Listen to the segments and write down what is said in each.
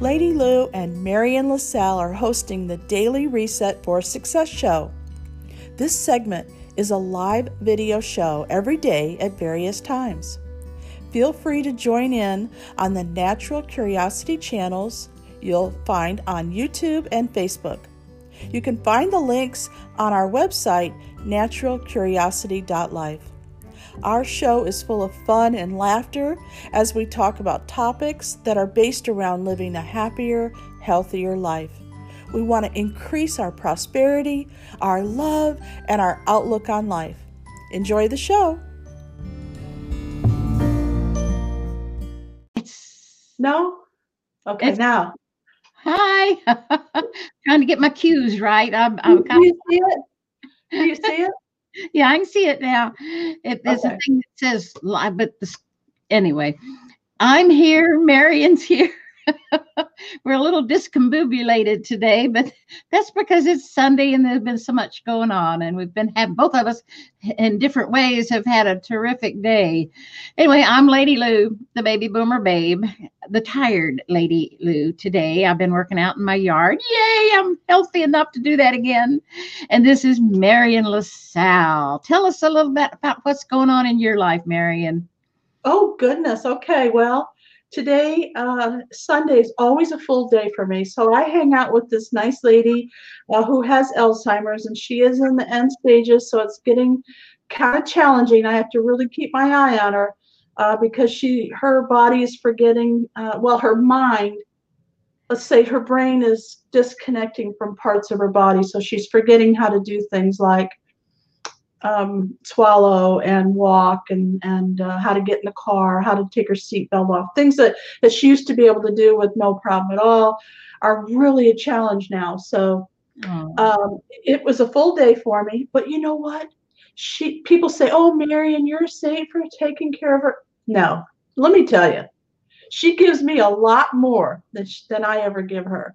Lady Lou and Marion LaSalle are hosting the Daily Reset for Success show. This segment is a live video show every day at various times. Feel free to join in on the Natural Curiosity channels you'll find on YouTube and Facebook. You can find the links on our website, naturalcuriosity.life. Our show is full of fun and laughter as we talk about topics that are based around living a happier, healthier life. We want to increase our prosperity, our love, and our outlook on life. Enjoy the show. No? Okay, now. Hi. Trying to get my cues right. I'm Do you see it? Do you see it? Yeah, I can see it now. There's a thing that says live, but anyway, I'm here. Marion's here. We're a little discombobulated today, but that's because it's Sunday and there's been so much going on, and we've been having, both of us in different ways have had a terrific day. Anyway, I'm Lady Lou, the baby boomer babe, the tired Lady Lou today. I've been working out in my yard. Yay, I'm healthy enough to do that again. And this is Marion LaSalle. Tell us a little bit about what's going on in your life, Marion. Oh, goodness. Okay, well. Today, Sunday is always a full day for me, so I hang out with this nice lady who has Alzheimer's, and she is in the end stages, so it's getting kind of challenging. I have to really keep my eye on her because her body is forgetting, her mind, let's say her brain is disconnecting from parts of her body, so she's forgetting how to do things like swallow and walk and how to get in the car, how to take her seatbelt off. Things that she used to be able to do with no problem at all are really a challenge now. So it was a full day for me, but you know what? People say, oh, Marion, you're safe for taking care of her. No, let me tell you, she gives me a lot more than I ever give her.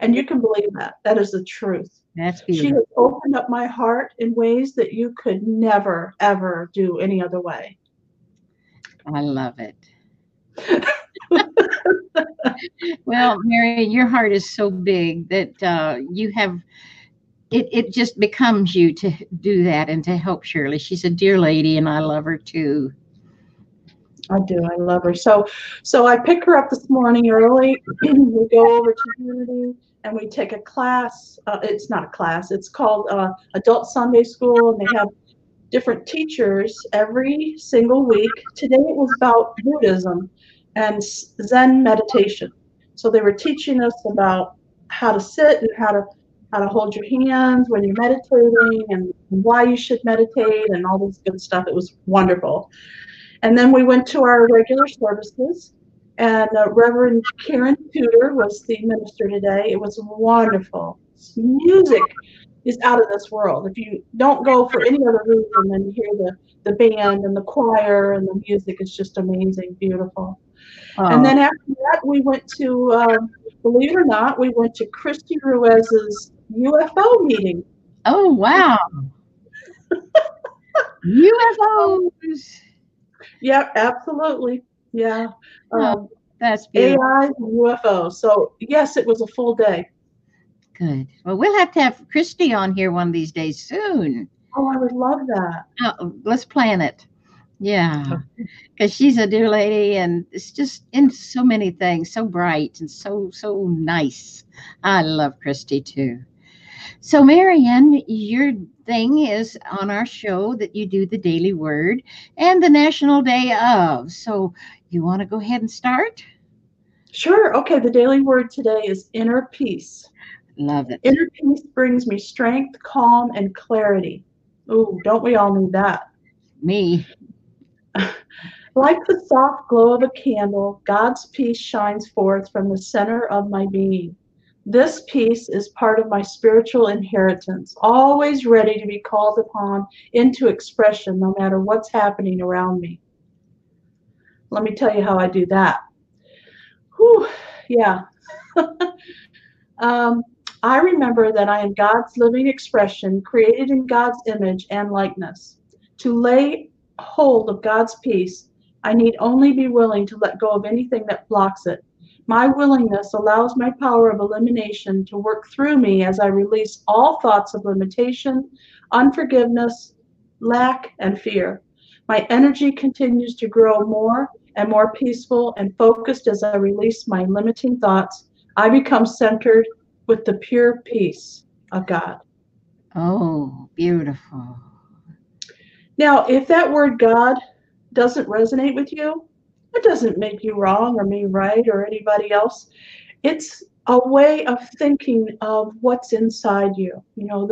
And you can believe that. That is the truth. That's beautiful. She has opened up my heart in ways that you could never, ever do any other way. I love it. Well, Marion, your heart is so big that you have, it just becomes you to do that and to help Shirley. She's a dear lady, and I love her too. I do. I love her. So I pick her up this morning early. We go over to Unity and we take a class. It's not a class. It's called Adult Sunday School, and they have different teachers every single week. Today it was about Buddhism and Zen meditation. So they were teaching us about how to sit and how to hold your hands when you're meditating and why you should meditate and all this good stuff. It was wonderful. And then we went to our regular services, and Reverend Karen Tudor was the minister today. It was wonderful. Music is out of this world. If you don't go for any other reason than you hear the band and the choir and the music, it's just amazing, beautiful. And then after that, we went to, believe it or not, we went to Christy Ruiz's UFO meeting. Oh, wow. UFOs. Yeah, absolutely. Yeah. That's beautiful. AI UFO. So, yes, it was a full day. Good. Well, we'll have to have Christy on here one of these days soon. Oh, I would love that. Let's plan it. Yeah. Because she's a dear lady, and it's just in so many things, so bright and so nice. I love Christy, too. So, Marion, your thing is on our show that you do the Daily Word and the National Day of. So, you want to go ahead and start? Sure. Okay. The Daily Word today is inner peace. Love it. Inner peace brings me strength, calm, and clarity. Ooh, don't we all need that? Me. Like the soft glow of a candle, God's peace shines forth from the center of my being. This peace is part of my spiritual inheritance, always ready to be called upon into expression no matter what's happening around me. Let me tell you how I do that. Whew, yeah. I remember that I am God's living expression, created in God's image and likeness. To lay hold of God's peace, I need only be willing to let go of anything that blocks it. My willingness allows my power of elimination to work through me as I release all thoughts of limitation, unforgiveness, lack, and fear. My energy continues to grow more and more peaceful and focused as I release my limiting thoughts. I become centered with the pure peace of God. Oh, beautiful. Now, if that word God doesn't resonate with you, it doesn't make you wrong or me right or anybody else. It's a way of thinking of what's inside you. You know,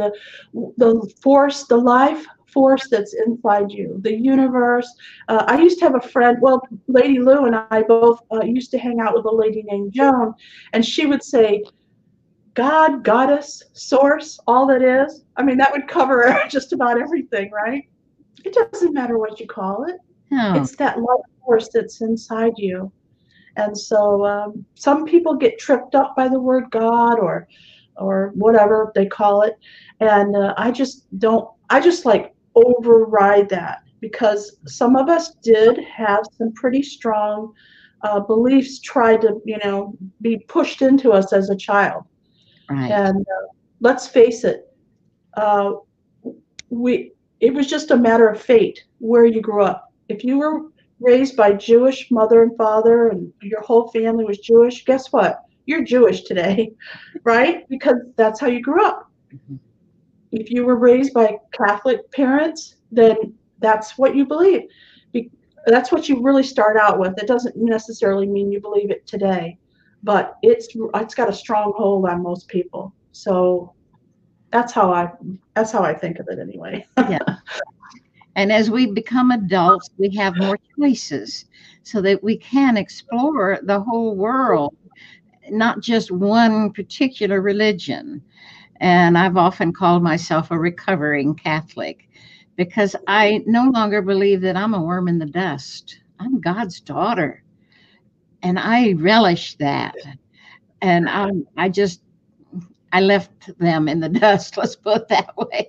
the force, the life force that's inside you, the universe. I used to have a friend, well, Lady Lou and I both used to hang out with a lady named Joan, and she would say, God, goddess, source, all that is. I mean, that would cover just about everything, right? It doesn't matter what you call it. No. It's that life force that's inside you. And so some people get tripped up by the word God or whatever they call it. And I just override that, because some of us did have some pretty strong beliefs tried to, be pushed into us as a child. Right. And let's face it, it was just a matter of fate where you grew up. If you were raised by Jewish mother and father and your whole family was Jewish, guess what? You're Jewish today, right? Because that's how you grew up. Mm-hmm. If you were raised by Catholic parents, then that's what you believe. That's what you really start out with. It doesn't necessarily mean you believe it today, but it's got a strong hold on most people. So that's how I think of it anyway. Yeah. And as we become adults, we have more choices so that we can explore the whole world, not just one particular religion. And I've often called myself a recovering Catholic, because I no longer believe that I'm a worm in the dust. I'm God's daughter. And I relish that. And I left them in the dust, let's put it that way.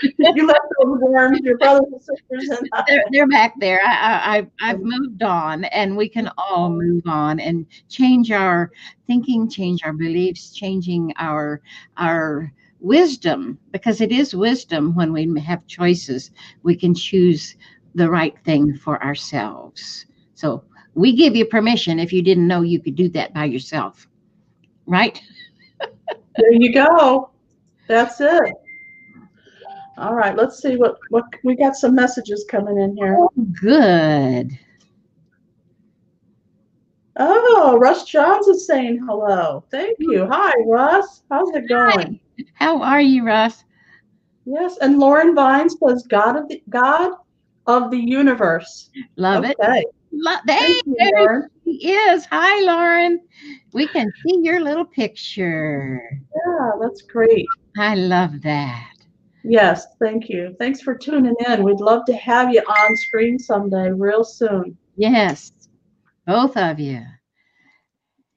You left those worms, your brothers and sisters. And they're back there. I've moved on, and we can all move on and change our thinking, change our beliefs, changing our wisdom, because it is wisdom when we have choices. We can choose the right thing for ourselves. So we give you permission if you didn't know you could do that by yourself, right? There you go. That's it. All right. Let's see what we got. Some messages coming in here. Oh, good. Oh, Russ Johns is saying hello. Thank you. Hi, Russ. How's it going? Hi. How are you, Russ? Yes. And Lauren Vines says, God of the universe. Love it. There she is. Hi, Lauren. We can see your little picture. Yeah, that's great. I love that. Yes, thank you. Thanks for tuning in. We'd love to have you on screen someday real soon. Yes, both of you.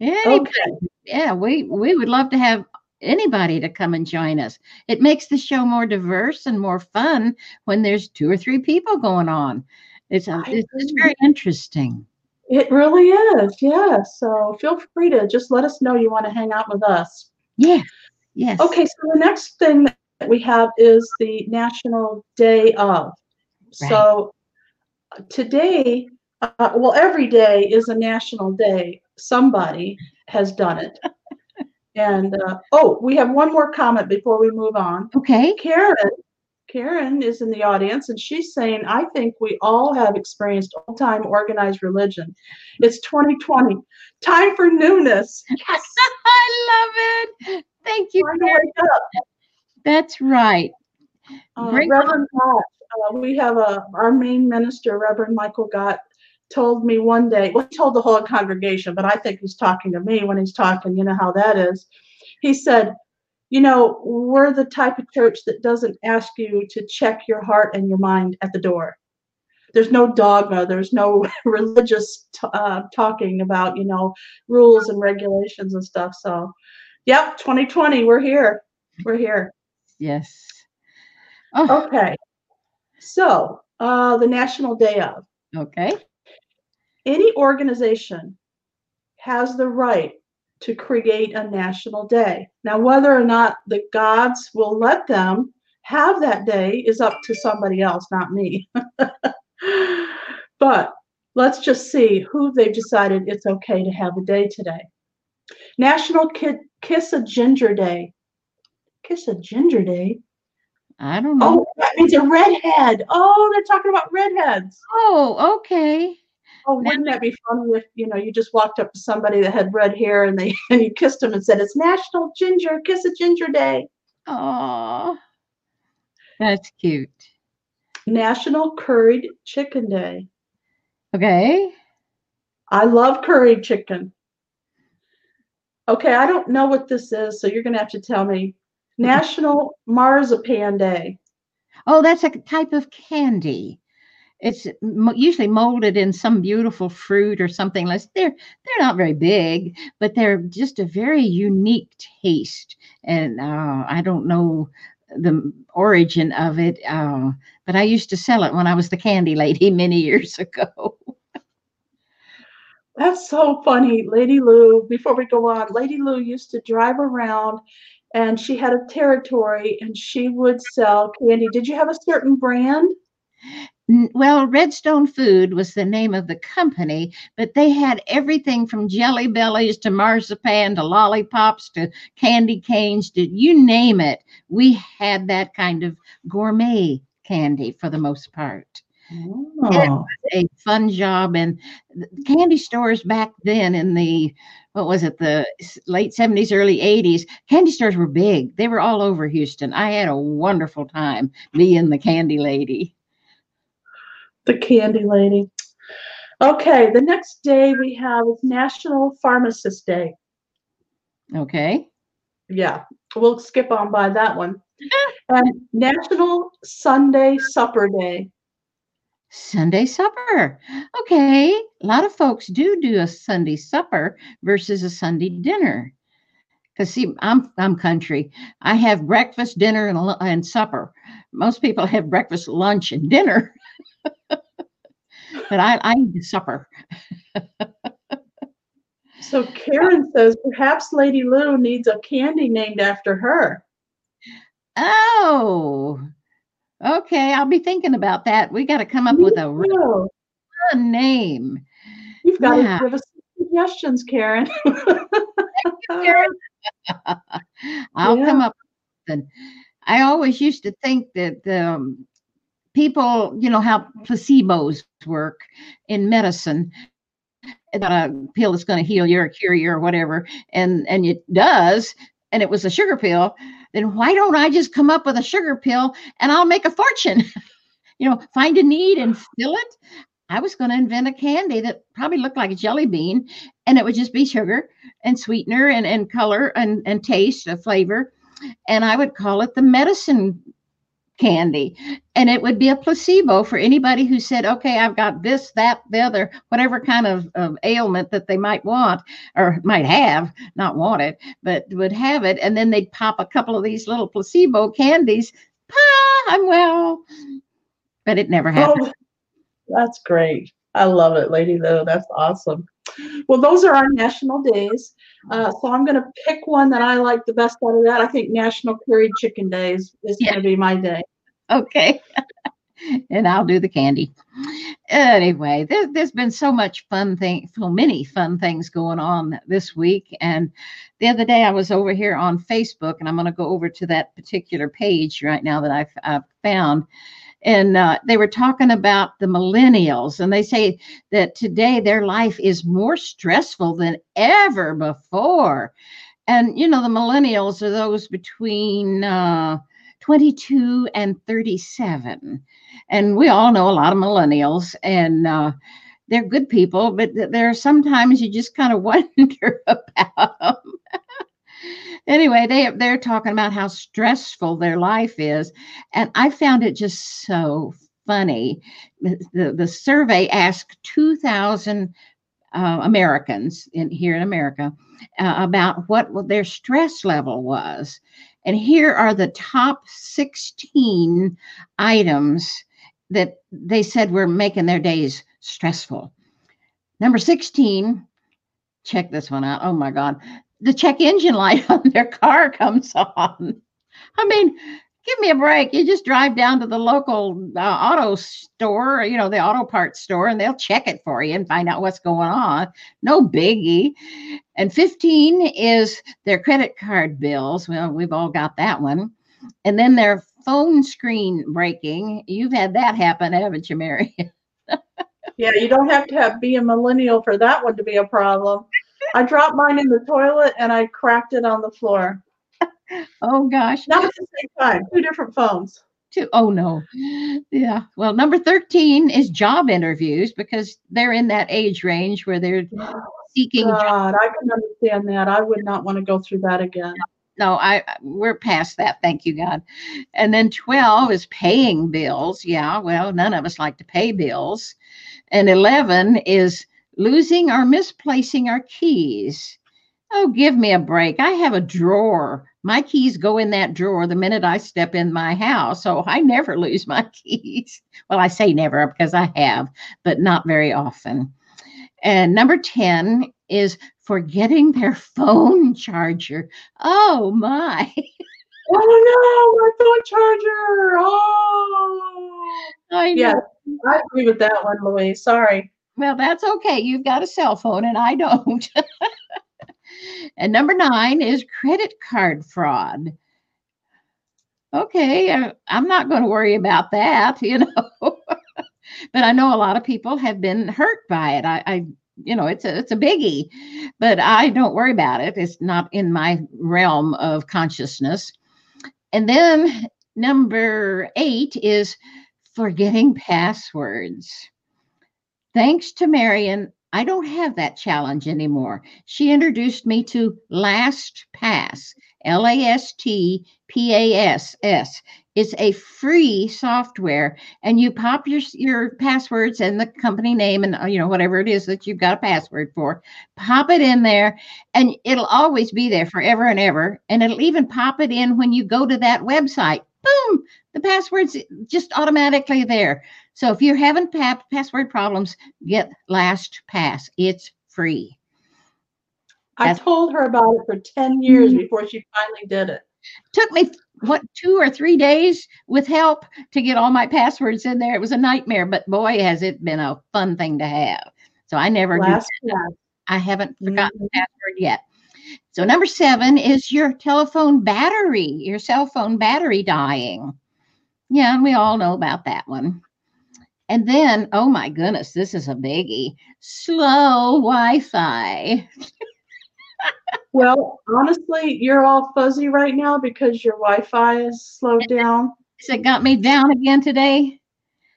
Anybody, okay. Yeah, we would love to have anybody to come and join us. It makes the show more diverse and more fun when there's 2 or 3 people going on. It's very interesting. It really is, yeah. So feel free to just let us know you want to hang out with us. Yeah, yes. Okay, so the next thing that we have is the National Day of. Right. So today, every day is a national day. Somebody has done it. And, we have one more comment before we move on. Okay. Karen is in the audience, and she's saying, I think we all have experienced old-time organized religion. It's 2020. Time for newness. Yes. I love it. Thank you, Karen. That's right. Reverend Gott, we have our main minister, Reverend Michael Gott, told me one day, well, he told the whole congregation, but I think he's talking to me when he's talking, you know how that is. He said, we're the type of church that doesn't ask you to check your heart and your mind at the door. There's no dogma. There's no religious talking about, rules and regulations and stuff. So, yep, 2020, we're here. We're here. Yes. Oh. Okay. So, the National Day of. Okay. Any organization has the right to create a national day. Now, whether or not the gods will let them have that day is up to somebody else, not me. But let's just see who they've decided it's okay to have a day today. National Kiss a Ginger Day. Kiss a Ginger Day? I don't know. Oh, that means a redhead. Oh, they're talking about redheads. Oh, okay. Oh, wouldn't that be fun if, you know, you just walked up to somebody that had red hair and you kissed them and said, it's National Kiss a Ginger Day. Oh, that's cute. National Curried Chicken Day. Okay. I love curried chicken. Okay, I don't know what this is, so you're going to have to tell me. National Marzipan Day. Oh, that's a type of candy. It's usually molded in some beautiful fruit or something. They're not very big, but they're just a very unique taste. And I don't know the origin of it, but I used to sell it when I was the candy lady many years ago. That's so funny. Lady Lou, before we go on, Lady Lou used to drive around and she had a territory and she would sell candy. Did you have a certain brand? Well, Redstone Food was the name of the company, but they had everything from Jelly Bellies to marzipan to lollipops to candy canes to you name it. We had that kind of gourmet candy for the most part. Oh. It was a fun job, and candy stores back then in the, what was it, the late 70s, early 80s, candy stores were big. They were all over Houston. I had a wonderful time being the candy lady. The candy lady. Okay, the next day we have National Pharmacist Day. Okay. Yeah, we'll skip on by that one. And National Sunday Supper Day. Sunday supper. Okay. A lot of folks do a Sunday supper versus a Sunday dinner. Because, see, I'm country. I have breakfast, dinner, and supper. Most people have breakfast, lunch, and dinner. But I need supper. So Karen says, perhaps Lady Lou needs a candy named after her. Oh, okay, I'll be thinking about that. We got to come up with a real name. You've got to give us suggestions, Karen. Thank you, Karen. I'll come up with something. I always used to think that people, you know, how placebos work in medicine. That a pill that's going to heal you or cure you or whatever, and it does, and it was a sugar pill. Then why don't I just come up with a sugar pill and I'll make a fortune? You know, find a need and fill it. I was going to invent a candy that probably looked like a jelly bean, and it would just be sugar and sweetener and color and taste of flavor. And I would call it the medicine candy. And it would be a placebo for anybody who said, okay, I've got this, that, the other, whatever kind of ailment that they might want or might have, not want it, but would have it. And then they'd pop a couple of these little placebo candies. Ah, I'm well. But it never happened. Oh, that's great. I love it, Lady Lou. That's awesome. Well, those are our national days. So I'm going to pick one that I like the best out of that. I think National Curried Chicken Day is going to be my day. Okay. And I'll do the candy. Anyway, there's been so much fun thing, so many fun things going on this week. And the other day I was over here on Facebook, and I'm going to go over to that particular page right now that I've found. And they were talking about the millennials, and they say that today their life is more stressful than ever before. And, you know, the millennials are those between 22 and 37. And we all know a lot of millennials, and they're good people, but there are sometimes you just kind of wonder about them. Anyway, they're talking about how stressful their life is. And I found it just so funny. The survey asked 2,000 Americans here in America about what their stress level was. And here are the top 16 items that they said were making their days stressful. Number 16, Check this one out. Oh my God. The check engine light on their car comes on. I mean, give me a break. You just drive down to the local auto store, you know, the auto parts store, and they'll check it for you and find out what's going on. No biggie. And 15 is their credit card bills. Well, we've all got that one. And then their phone screen breaking. You've had that happen, haven't you, Mary? Yeah, you don't have to be a millennial for that one to be a problem. I dropped mine in the toilet and I cracked it on the floor. Oh, gosh. Not at the same time. Two different phones. Two. Oh, no. Yeah. Well, number 13 is job interviews, because they're in that age range where they're seeking jobs. I can understand that. I would not want to go through that again. No, we're past that. Thank you, God. And then 12 is paying bills. Yeah, well, none of us like to pay bills. And 11 is losing or misplacing our keys. Oh, give me a break. I have a drawer. My keys go in that drawer the minute I step in my house. So I never lose my keys. Well, I say never because I have, but not very often. And number 10 is forgetting their phone charger. Oh, my. Oh, no, my phone charger. Oh. I know. Yeah, I agree with that one, Louise. Sorry. Well, that's okay. You've got a cell phone and I don't. And number 9 is credit card fraud. Okay, I'm not going to worry about that, you know. But I know a lot of people have been hurt by it. I you know, it's a biggie, but I don't worry about it. It's not in my realm of consciousness. And then number 8 is forgetting passwords. Thanks to Marion, I don't have that challenge anymore. She introduced me to LastPass, LastPass. It's a free software, and you pop your passwords and the company name and, you know, whatever it is that you've got a password for, pop it in there, and it'll always be there forever and ever. And it'll even pop it in when you go to that website. Boom, the password's just automatically there. So if you're having password problems, get LastPass. It's free. I told her about it for 10 years before she finally did it. Took me, what, 2 or 3 days with help to get all my passwords in there. It was a nightmare, but boy, has it been a fun thing to have. So I never do that. I haven't forgotten the password yet. So number 7 is your telephone battery, your cell phone battery dying. Yeah, and we all know about that one. And then, oh my goodness, this is a biggie, slow Wi-Fi. Well, honestly, you're all fuzzy right now because your Wi-Fi is slowed down. It got me down again today.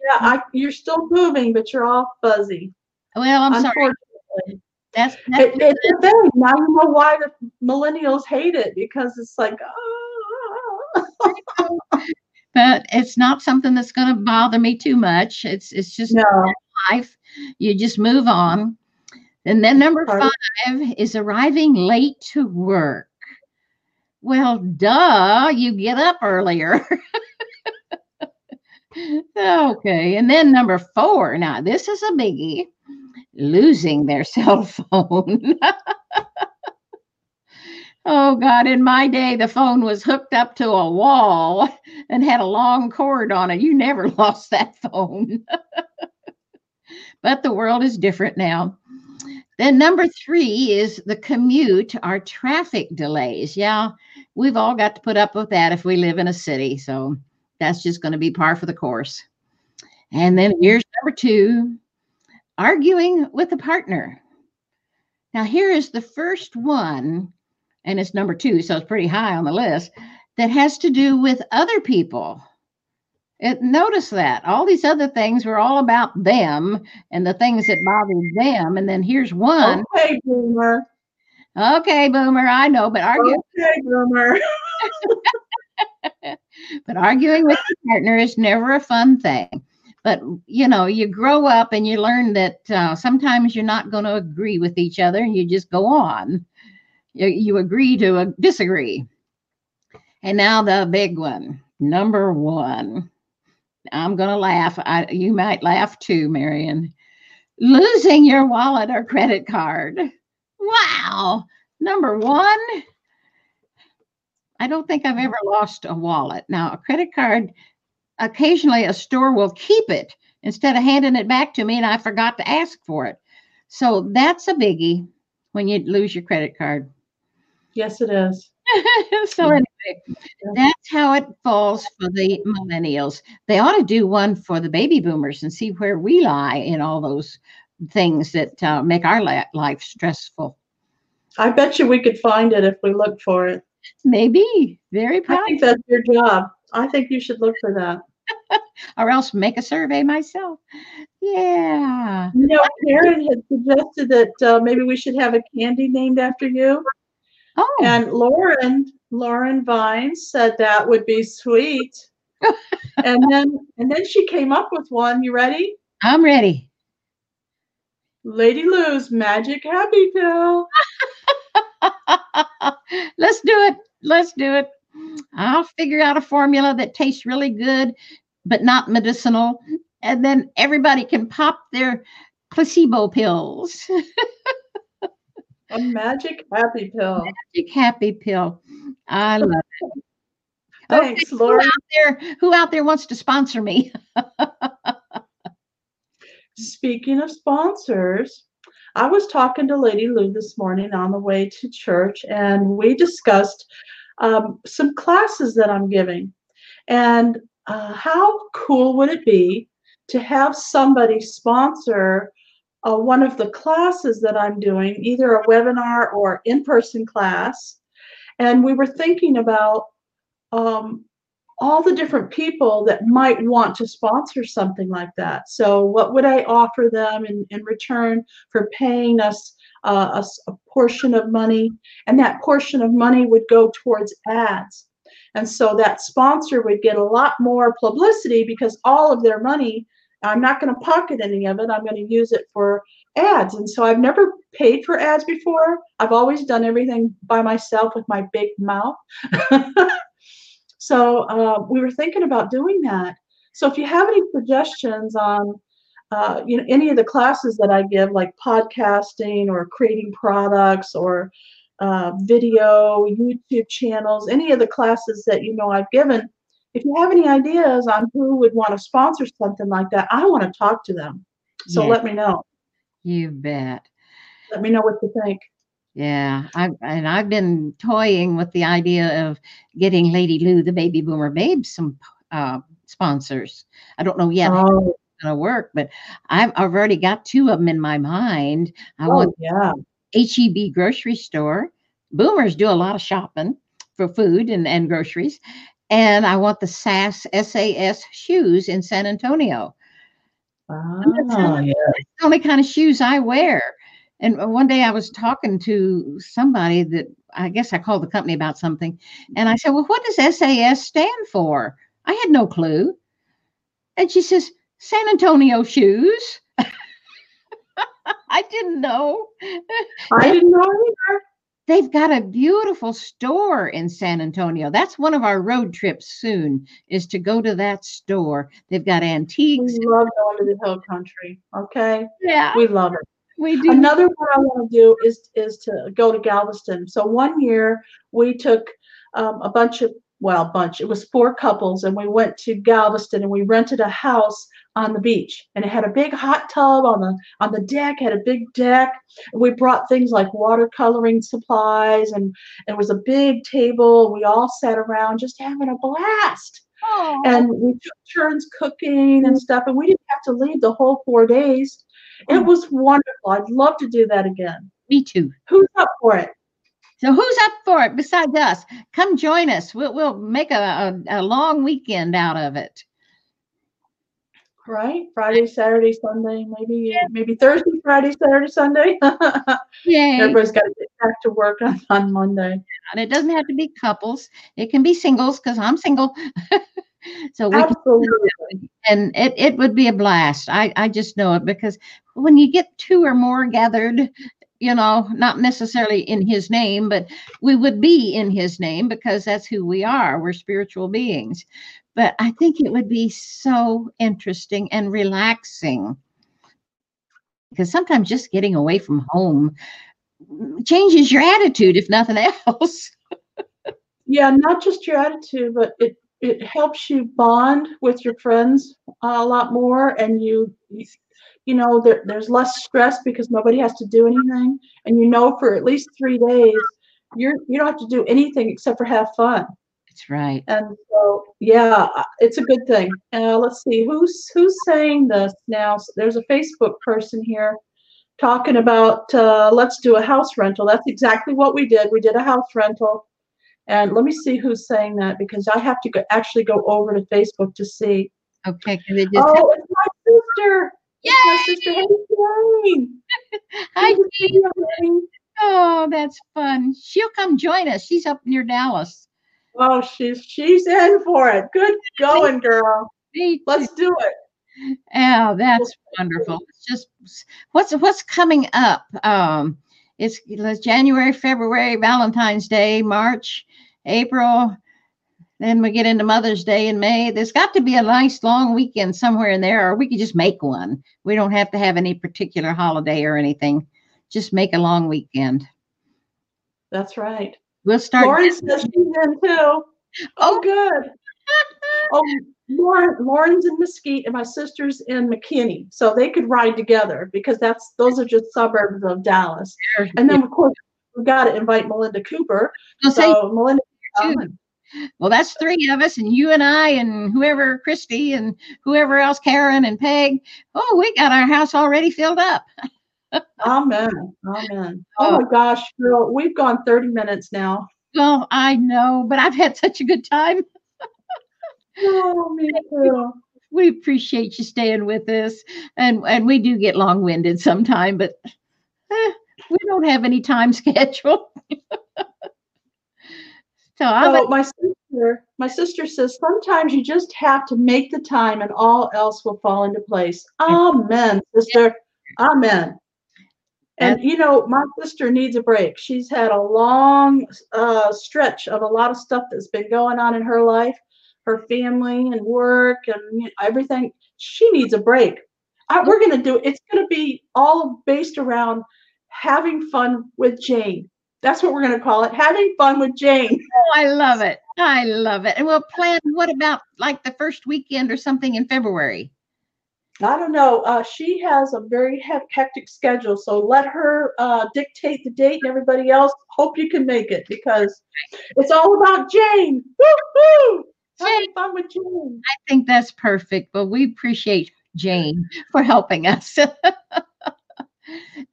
Yeah, you're still moving, but you're all fuzzy. Well, I'm sorry. That's it's the thing. Now you know why the millennials hate it, because it's like, oh. But it's not something that's going to bother me too much. It's just life. You just move on. And then number 5 is arriving late to work. Well, duh, you get up earlier. Okay. And then number 4. Now, this is a biggie. Losing their cell phone. Oh, God, in my day, the phone was hooked up to a wall and had a long cord on it. You never lost that phone. But the world is different now. Then number 3 is the commute, our traffic delays. Yeah, we've all got to put up with that if we live in a city. So that's just going to be par for the course. And then here's number 2. Arguing with a partner. Now, here is the first one, and it's number 2, so it's pretty high on the list, that has to do with other people. Notice that. All these other things were all about them and the things that bothered them, and then here's one. Okay, Boomer. Okay, Boomer, I know, but arguing. Okay, Boomer. But arguing with a partner is never a fun thing. But, you know, you grow up and you learn that sometimes you're not going to agree with each other, and you just go on. You agree to disagree. And now the big one, number 1. I'm going to laugh. You might laugh too, Marion. Losing your wallet or credit card. Wow. Number one, I don't think I've ever lost a wallet. Now, a credit card, occasionally a store will keep it instead of handing it back to me, and I forgot to ask for it. So that's a biggie when you lose your credit card. Yes, it is. So anyway, that's how it falls for the millennials. They ought to do one for the baby boomers and see where we lie in all those things that make our life stressful. I bet you we could find it if we looked for it. Maybe. Very probably. I think that's your job. I think you should look for that. Or else make a survey myself. Yeah. You know, Karen had suggested that maybe we should have a candy named after you. Oh. And Lauren Vines said that would be sweet. and then she came up with one. You ready? I'm ready. Lady Lou's Magic Happy Pill. Let's do it. Let's do it. I'll figure out a formula that tastes really good, but not medicinal. And then everybody can pop their placebo pills. A magic happy pill. Magic happy pill. I love it. Thanks, okay, Laura. Who out there wants to sponsor me? Speaking of sponsors, I was talking to Lady Lou this morning on the way to church, and we discussed some classes that I'm giving. And how cool would it be to have somebody sponsor one of the classes that I'm doing, either a webinar or in-person class. And we were thinking about all the different people that might want to sponsor something like that. So what would I offer them in return for paying us a portion of money? And that portion of money would go towards ads. And so that sponsor would get a lot more publicity because all of their money, I'm not going to pocket any of it. I'm going to use it for ads. And so I've never paid for ads before. I've always done everything by myself with my big mouth. So we were thinking about doing that. So if you have any suggestions on any of the classes that I give, like podcasting or creating products or video, YouTube channels, any of the classes that I've given, if you have any ideas on who would want to sponsor something like that, I want to talk to them. So yes. Let me know. You bet. Let me know what you think. Yeah. I've been toying with the idea of getting Lady Lou, the baby boomer babe, some sponsors. I don't know yet how it's going to work, but I've already got two of them in my mind. I want HEB grocery store. Boomers do a lot of shopping for food and groceries. And I want the SAS shoes in San Antonio. Oh, yeah. It's the only kind of shoes I wear. And one day I was talking to somebody that I guess I called the company about something. And I said, well, what does SAS stand for? I had no clue. And she says, San Antonio shoes. I didn't know. I didn't know either. They've got a beautiful store in San Antonio. That's one of our road trips soon, is to go to that store. They've got antiques. We love going to the hill country, okay? Yeah. We love it. We do. Another one I want to do is to go to Galveston. So one year we took it was 4 couples, and we went to Galveston and we rented a house on the beach, and it had a big hot tub on the deck, had a big deck. We brought things like watercoloring supplies, and it was a big table. We all sat around just having a blast. Aww. And we took turns cooking and stuff, and we didn't have to leave the whole 4 days. It was wonderful. I'd love to do that again. Me too. Who's up for it? So who's up for it besides us? Come join us. We'll make a long weekend out of it. Right? Friday, Saturday, Sunday, maybe Thursday, Friday, Saturday, Sunday. Yay. Everybody's got to get back to work on Monday. And it doesn't have to be couples. It can be singles, because I'm single. So we can, and it would be a blast. I just know it, because when you get 2 or more gathered, not necessarily in his name, but we would be in his name, because that's who we are. We're spiritual beings. But I think it would be so interesting and relaxing, because sometimes just getting away from home changes your attitude, if nothing else. Yeah, not just your attitude, but it helps you bond with your friends a lot more, and you know, there's less stress because nobody has to do anything, and you know, for at least 3 days, you don't have to do anything except for have fun. That's right. And so, yeah, it's a good thing. Let's see who's saying this now. So there's a Facebook person here talking about let's do a house rental. That's exactly what we did. We did a house rental. And let me see who's saying that, because I have to go over to Facebook to see. Okay. Can they just it's my sister. Yay! It's my sister. Hey, Jane. Hi, Jane. Oh, that's fun. She'll come join us. She's up near Dallas. Oh, she's in for it. Good going, girl. Let's do it. Oh, that's wonderful. It's just what's coming up. It's January, February, Valentine's Day, March, April. Then we get into Mother's Day in May. There's got to be a nice long weekend somewhere in there, or we could just make one. We don't have to have any particular holiday or anything. Just make a long weekend. That's right. We'll start. Lauren says she's in too. Oh, good. Oh, Lauren's in Mesquite, and my sister's in McKinney, so they could ride together, because those are just suburbs of Dallas. And then, of course, we've got to invite Melinda Cooper. So Melinda, well, that's three of us, and you and I, and whoever, Christy, and whoever else, Karen and Peg. Oh, we got our house already filled up. Amen. Amen. Oh my gosh, girl, we've gone 30 minutes now. Well, I know, but I've had such a good time. Oh, me too. We appreciate you staying with us, and we do get long-winded sometime, but we don't have any time scheduled. So my sister says sometimes you just have to make the time, and all else will fall into place. Amen, sister. Amen. And, you know, my sister needs a break. She's had a long stretch of a lot of stuff that's been going on in her life, her family and work and everything. She needs a break. We're going to do it. It's going to be all based around having fun with Jane. That's what we're going to call it. Having fun with Jane. Oh, I love it. I love it. And we'll plan. What about like the first weekend or something in February? I don't know. She has a very hectic schedule, so let her dictate the date, and everybody else, hope you can make it, because it's all about Jane. Woo-hoo! Have fun with Jane. I think that's perfect. But we appreciate Jane for helping us.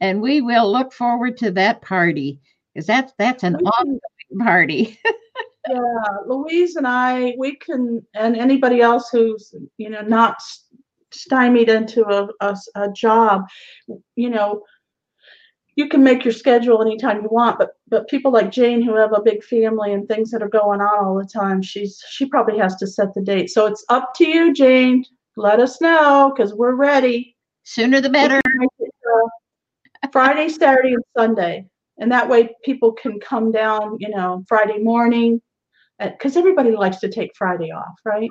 And we will look forward to that party, because that's an awesome party. Yeah, Louise and I, we can, and anybody else who's, you know, not stymied into a job, you know, you can make your schedule anytime you want, but people like Jane, who have a big family and things that are going on all the time, she probably has to set the date. So it's up to you, Jane. Let us know, because we're ready. Sooner the better. Friday, Saturday, and Sunday. And that way people can come down, you know, Friday morning, because everybody likes to take Friday off, right?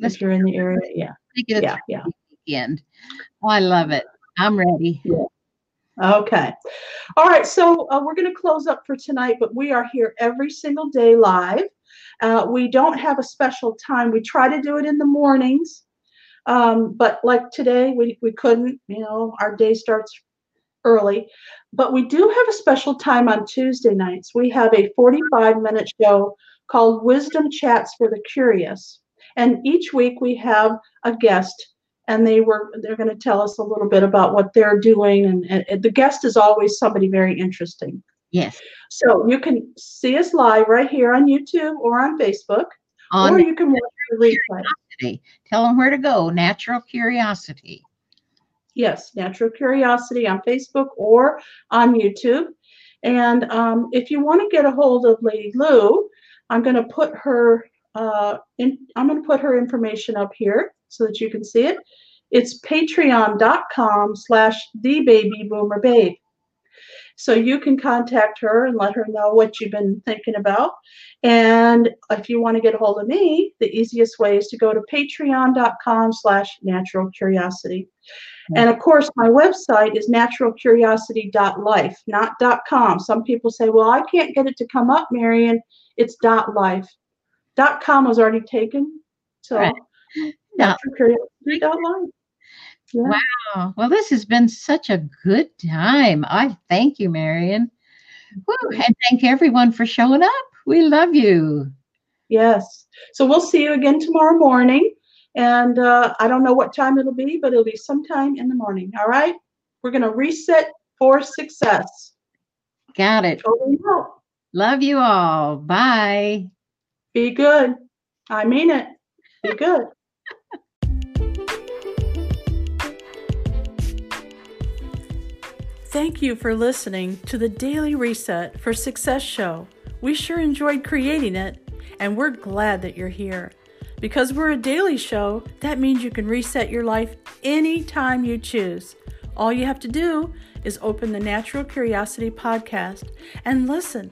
If you're in the area, yeah. Yeah. Weekend. Oh, I love it. I'm ready. Yeah. Okay. All right. So we're going to close up for tonight, but we are here every single day live. We don't have a special time. We try to do it in the mornings, but like today, we couldn't, you know, our day starts early, but we do have a special time on Tuesday nights. We have a 45-minute show called Wisdom Chats for the Curious. And each week we have a guest, and they're going to tell us a little bit about what they're doing. And the guest is always somebody very interesting. Yes. So you can see us live right here on YouTube or on Facebook, or you can watch the replay. Tell them where to go. Natural Curiosity. Yes, Natural Curiosity on Facebook or on YouTube. And if you want to get a hold of Lady Lou, I'm going to put her. I'm going to put her information up here so that you can see it. It's patreon.com/thebabyboomerbabe. So you can contact her and let her know what you've been thinking about. And if you want to get a hold of me, the easiest way is to go to patreon.com/naturalcuriosity. And of course, my website is naturalcuriosity.life, not .com. Some people say, well, I can't get it to come up, Marion. It's .life. .com was already taken. So right. naturalcuriosity.life. Yeah. Wow. Well, this has been such a good time. I thank you, Marion. Woo, and thank everyone for showing up. We love you. Yes. So we'll see you again tomorrow morning. And I don't know what time it'll be, but it'll be sometime in the morning. All right. We're going to reset for success. Got it. Love you all. Bye. Be good. I mean it. Be good. Thank you for listening to the Daily Reset for Success show. We sure enjoyed creating it, and we're glad that you're here. Because we're a daily show, that means you can reset your life anytime you choose. All you have to do is open the Natural Curiosity podcast and listen.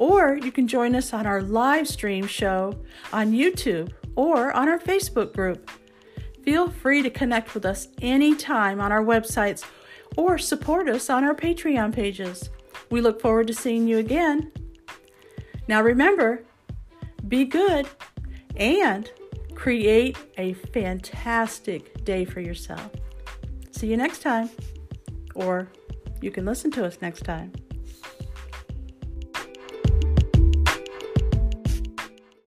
Or you can join us on our live stream show on YouTube or on our Facebook group. Feel free to connect with us anytime on our websites or support us on our Patreon pages. We look forward to seeing you again. Now remember, be good and create a fantastic day for yourself. See you next time, or you can listen to us next time.